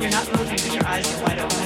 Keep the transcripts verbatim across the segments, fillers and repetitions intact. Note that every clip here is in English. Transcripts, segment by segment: You're not moving, but your eyes are wide open.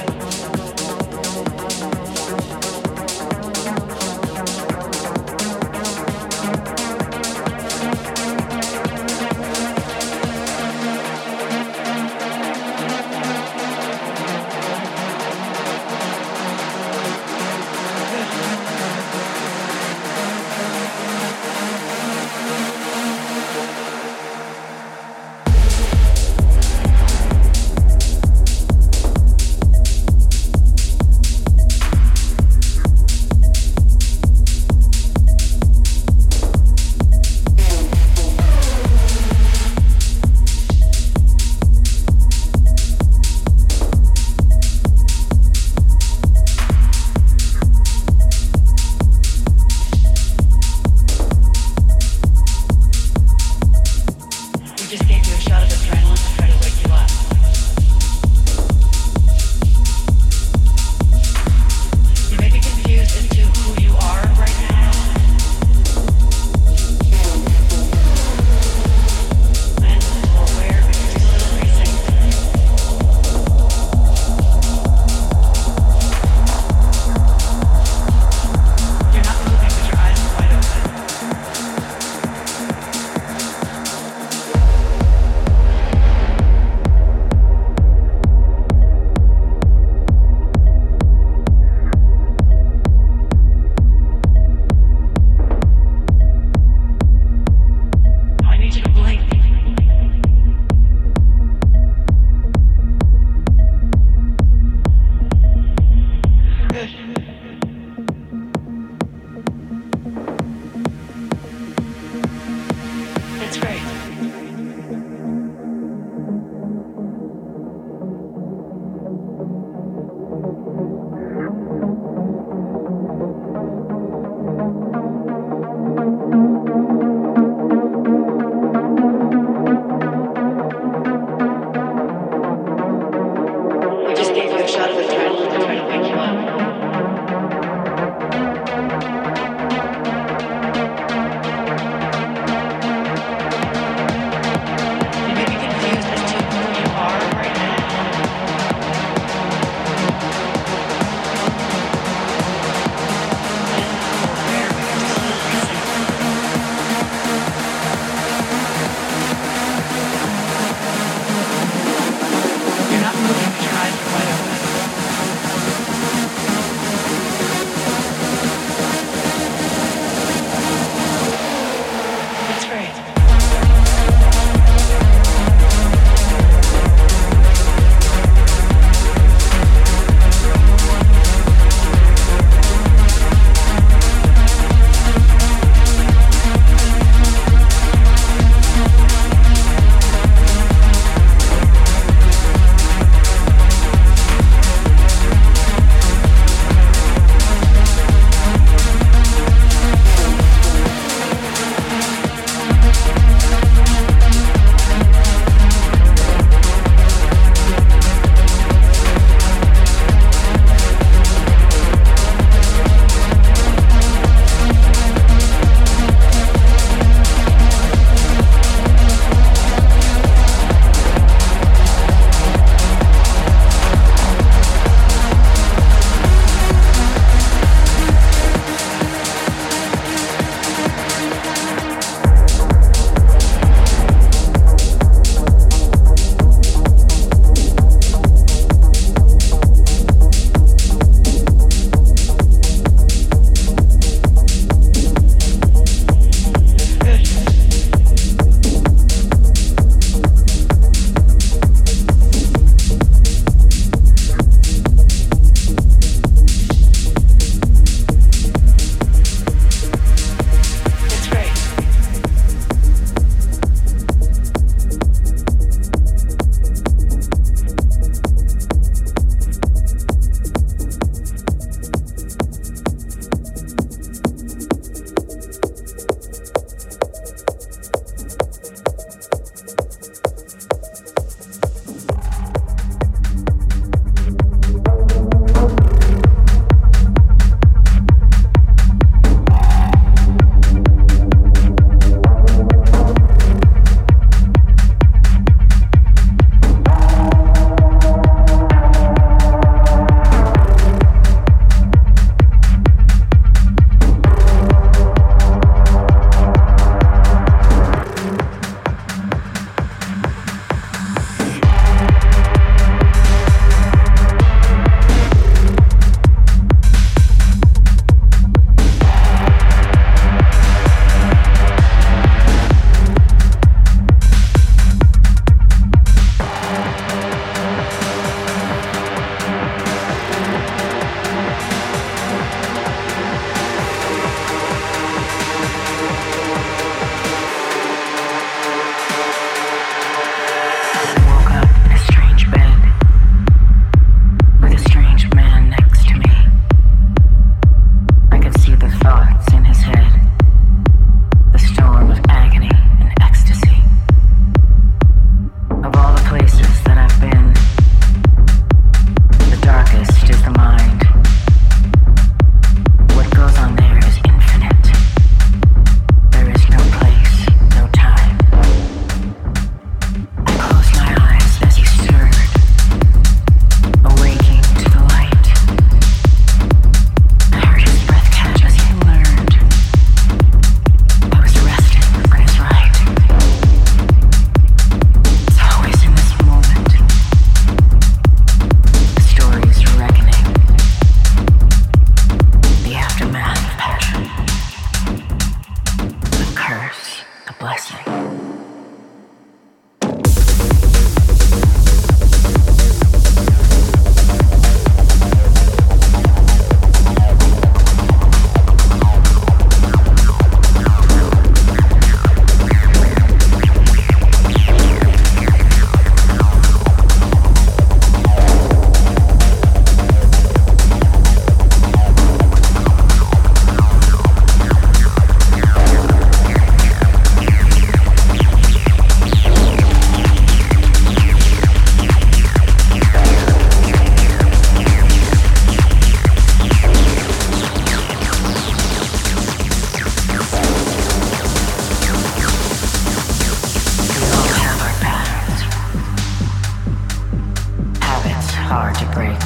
hard to break.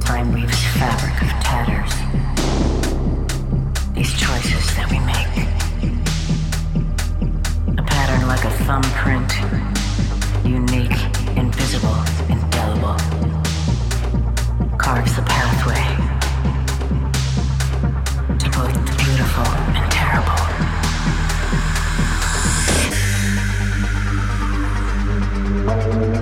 Time weaves fabric of tatters. These choices that we make, a pattern like a thumbprint, unique, invisible, indelible, carves the pathway to both the beautiful and terrible. Thank you.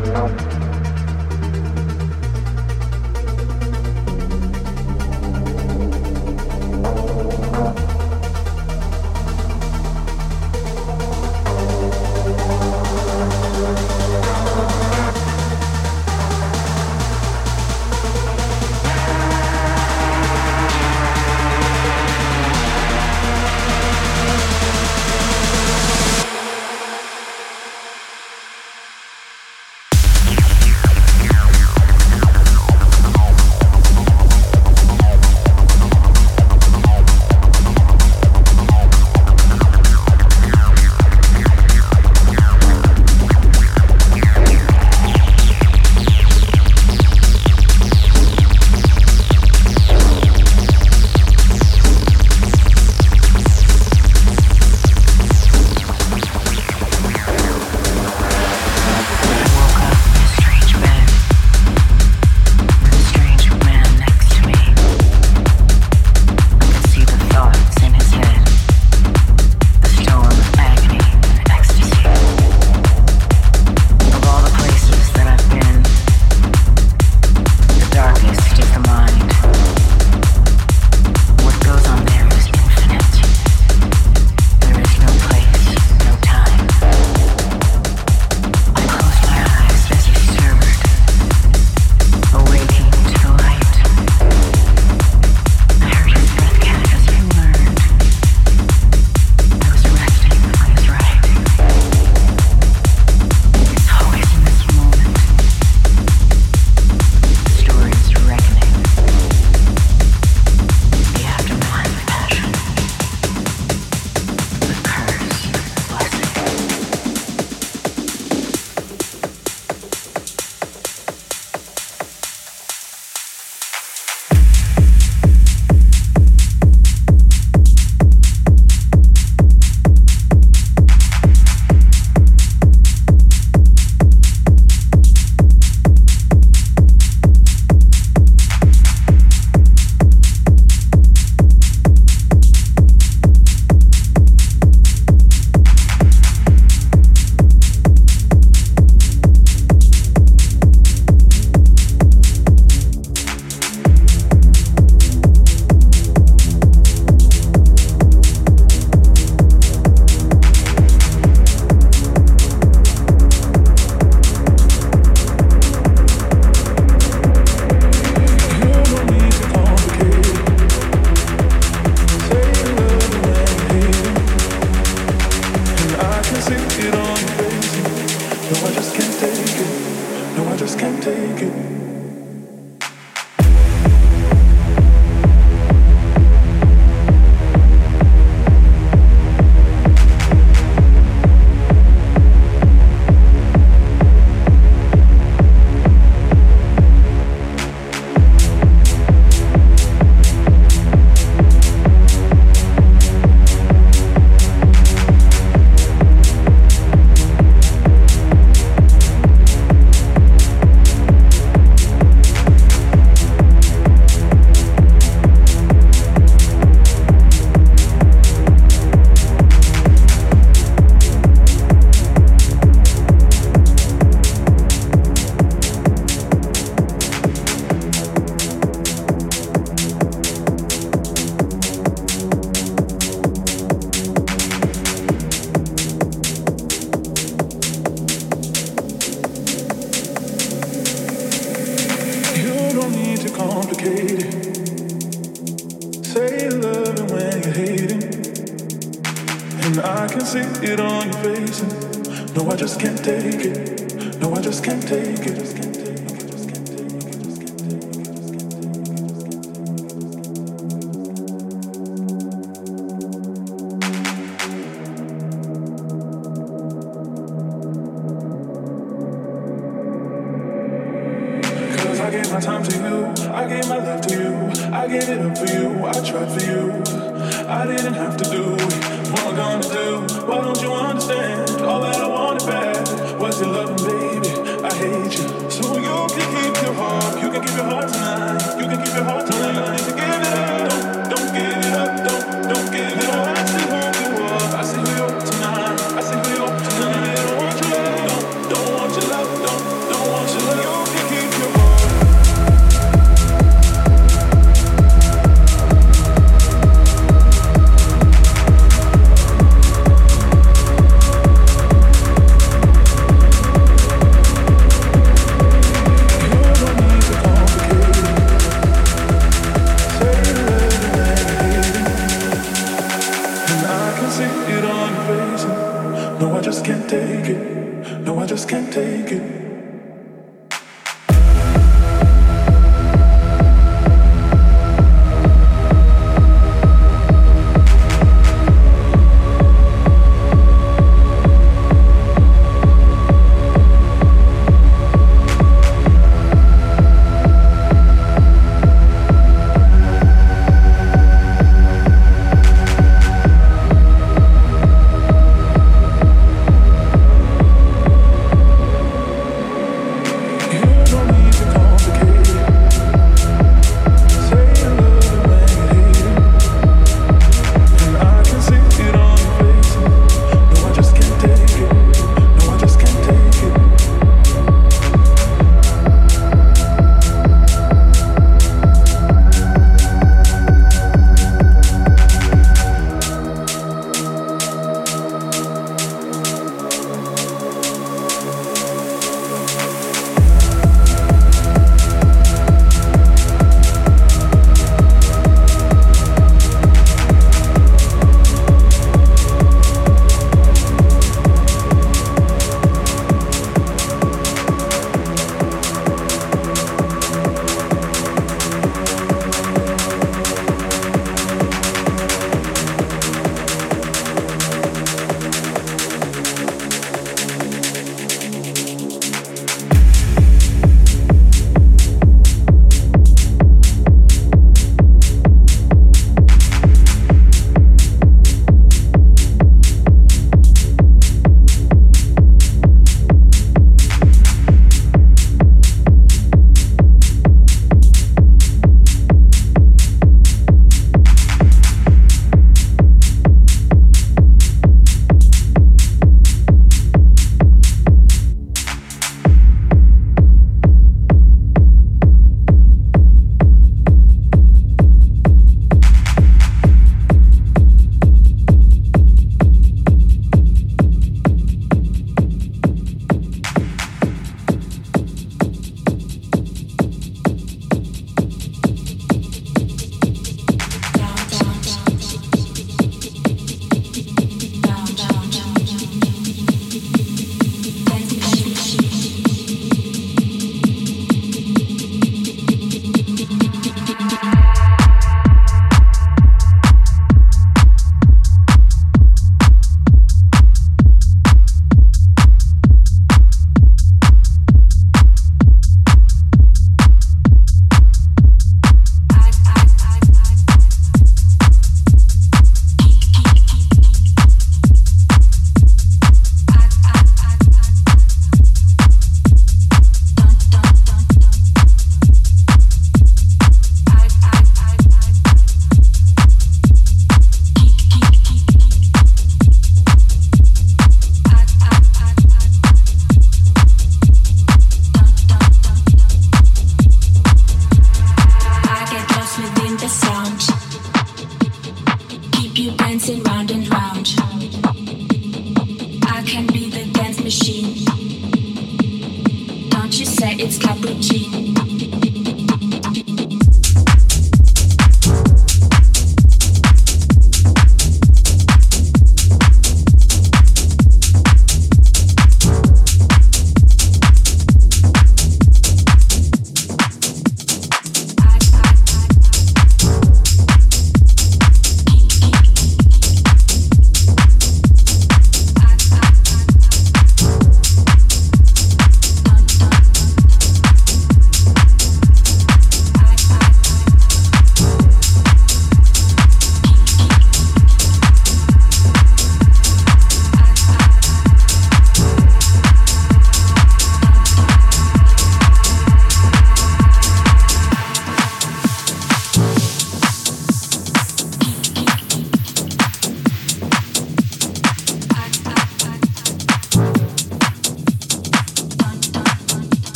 my time to you. I gave my love to you. I gave it up for you. I tried for you. I didn't have to do it. What I'm gonna do? Why don't you understand? All that I wanted back was your love, baby. I hate you. So you can keep your heart. You can keep your heart tonight. You can keep your heart tonight. You can give it up. Don't, don't give it up. Don't, don't give it up. I see who you are. I see who you are tonight. I see who you are tonight. I don't want your love. Don't, don't want your love. Don't, don't want your love. You can keep your heart.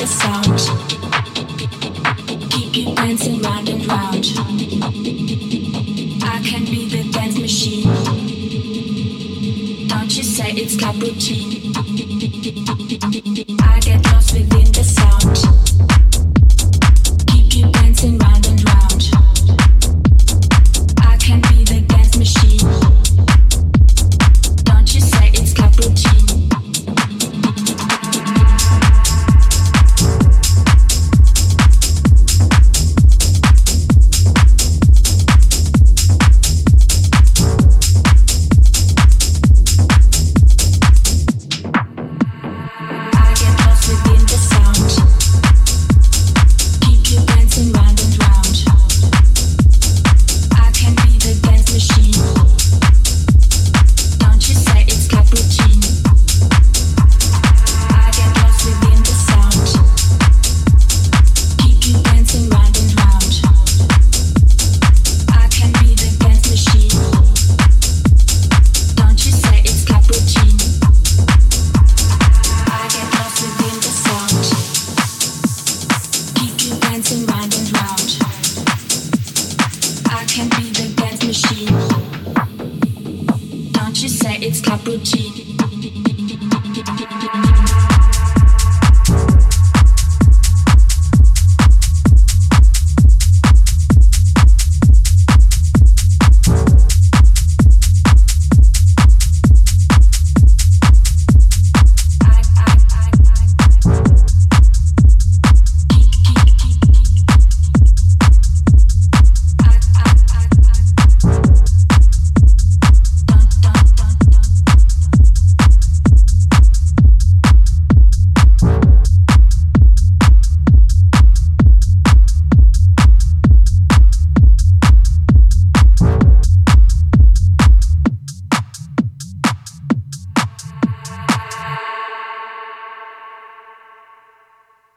the sound. Keep you dancing round and round. I can be the dance machine. Don't you say it's club routine. I